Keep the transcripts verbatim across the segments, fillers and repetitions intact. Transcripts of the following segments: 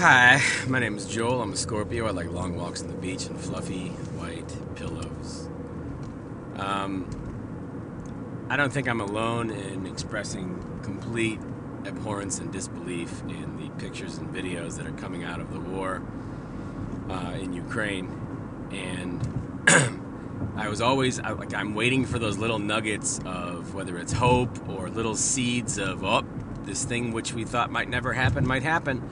Hi, my name is Joel. I'm a Scorpio. I like long walks on the beach and fluffy white pillows. Um, I don't think I'm alone in expressing complete abhorrence and disbelief in the pictures and videos that are coming out of the war uh, in Ukraine. And I was always, I, like, I'm waiting for those little nuggets of whether it's hope or little seeds of, oh, this thing which we thought might never happen might happen.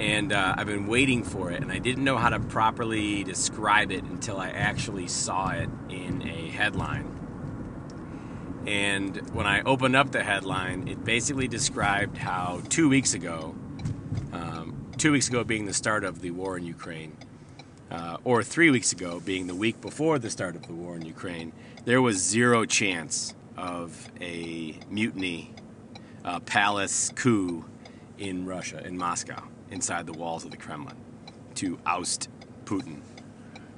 And uh, I've been waiting for it, and I didn't know how to properly describe it until I actually saw it in a headline. And when I opened up the headline, it basically described how two weeks ago, um, two weeks ago being the start of the war in Ukraine, uh, or three weeks ago being the week before the start of the war in Ukraine, there was zero chance of a mutiny, a palace coup in Russia, in Moscow, inside the walls of the Kremlin, to oust Putin.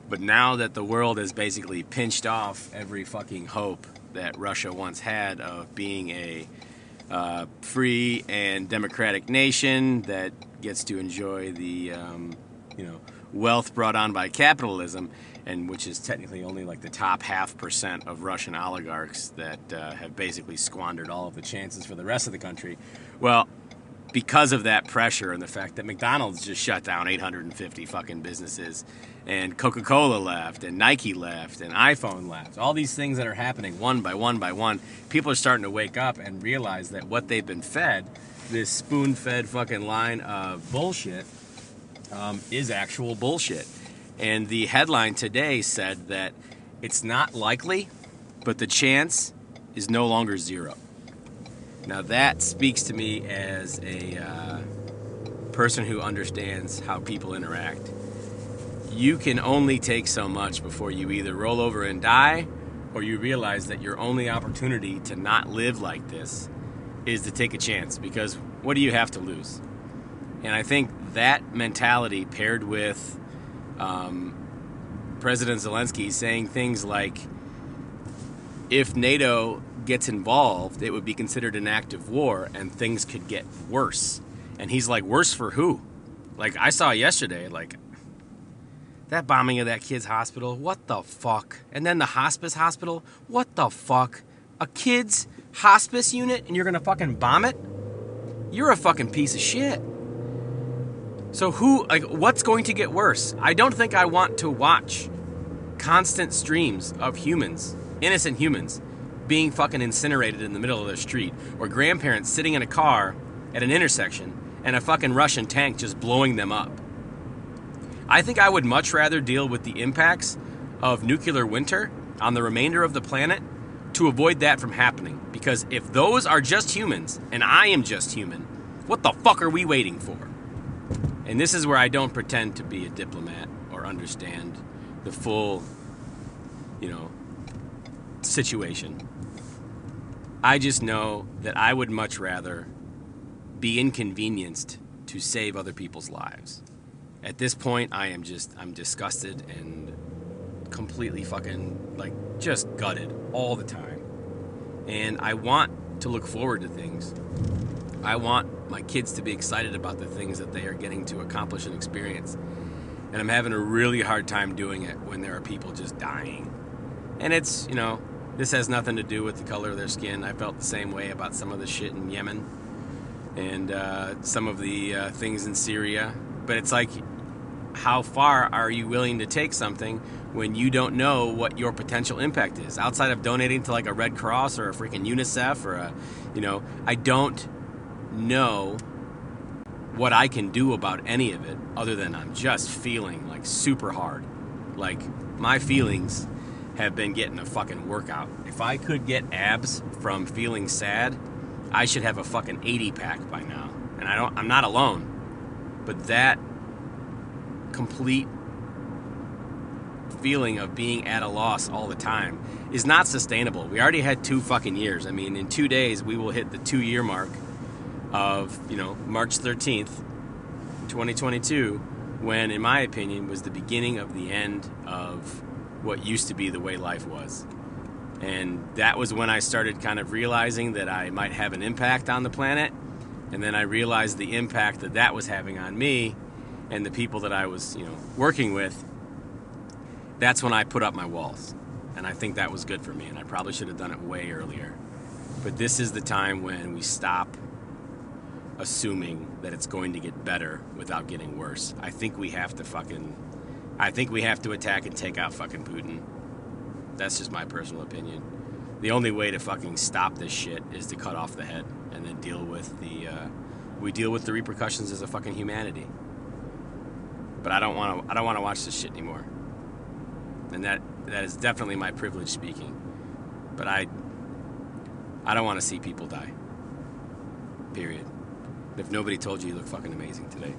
But now that the world has basically pinched off every fucking hope that Russia once had of being a uh, free and democratic nation that gets to enjoy the um, you know, wealth brought on by capitalism, and which is technically only like the top half percent of Russian oligarchs that uh, have basically squandered all of the chances for the rest of the country. Well, because of that pressure and the fact that McDonald's just shut down eight hundred fifty fucking businesses, and Coca-Cola left, and Nike left, and iPhone left, all these things that are happening one by one by one, people are starting to wake up and realize that what they've been fed, this spoon-fed fucking line of bullshit, um, is actual bullshit. And the headline today said that it's not likely, but the chance is no longer zero. Now that speaks to me as a uh, person who understands how people interact. You can only take so much before you either roll over and die, or you realize that your only opportunity to not live like this is to take a chance, because what do you have to lose? And I think that mentality, paired with um, President Zelensky saying things like, if NATO gets involved, it would be considered an act of war and things could get worse. And he's like, worse for who? Like, I saw yesterday, like, that bombing of that kid's hospital, what the fuck? And then the hospice hospital, what the fuck? A kid's hospice unit, and you're gonna fucking bomb it? You're a fucking piece of shit. So who, like, what's going to get worse? I don't think I want to watch constant streams of humans, innocent humans, being fucking incinerated in the middle of the street, or grandparents sitting in a car at an intersection and a fucking Russian tank just blowing them up. I think I would much rather deal with the impacts of nuclear winter on the remainder of the planet to avoid that from happening, because if those are just humans and I am just human, what the fuck are we waiting for? And this is where I don't pretend to be a diplomat or understand the full, you know, situation. I just know that I would much rather be inconvenienced to save other people's lives. At this point, I am just, I'm disgusted and completely fucking, like, just gutted all the time. And I want to look forward to things. I want my kids to be excited about the things that they are getting to accomplish and experience. And I'm having a really hard time doing it when there are people just dying. And it's, you know, this has nothing to do with the color of their skin. I felt the same way about some of the shit in Yemen and uh, some of the uh, things in Syria. But it's like, how far are you willing to take something when you don't know what your potential impact is? Outside of donating to like a Red Cross or a freaking UNICEF or a, you know, I don't know what I can do about any of it other than I'm just feeling like super hard. Like my feelings have been getting a fucking workout. If I could get abs from feeling sad, I should have a fucking eighty pack by now. And I don't, I'm not alone. But that complete feeling of being at a loss all the time is not sustainable. We already had two fucking years. I mean, in two days, we will hit the two year mark of, you know, March thirteenth, twenty twenty-two, when, in my opinion, was the beginning of the end of what used to be the way life was. And that was when I started kind of realizing that I might have an impact on the planet, and then I realized the impact that that was having on me, and the people that I was, you know, working with, that's when I put up my walls. And I think that was good for me, and I probably should have done it way earlier. But this is the time when we stop assuming that it's going to get better without getting worse. I think we have to fucking, I think we have to attack and take out fucking Putin. That's just my personal opinion. The only way to fucking stop this shit is to cut off the head and then deal with the, uh, we deal with the repercussions as a fucking humanity. But I don't want to, I don't want to watch this shit anymore. And that, that is definitely my privilege speaking. But I, I don't want to see people die. Period. If nobody told you, you look fucking amazing today.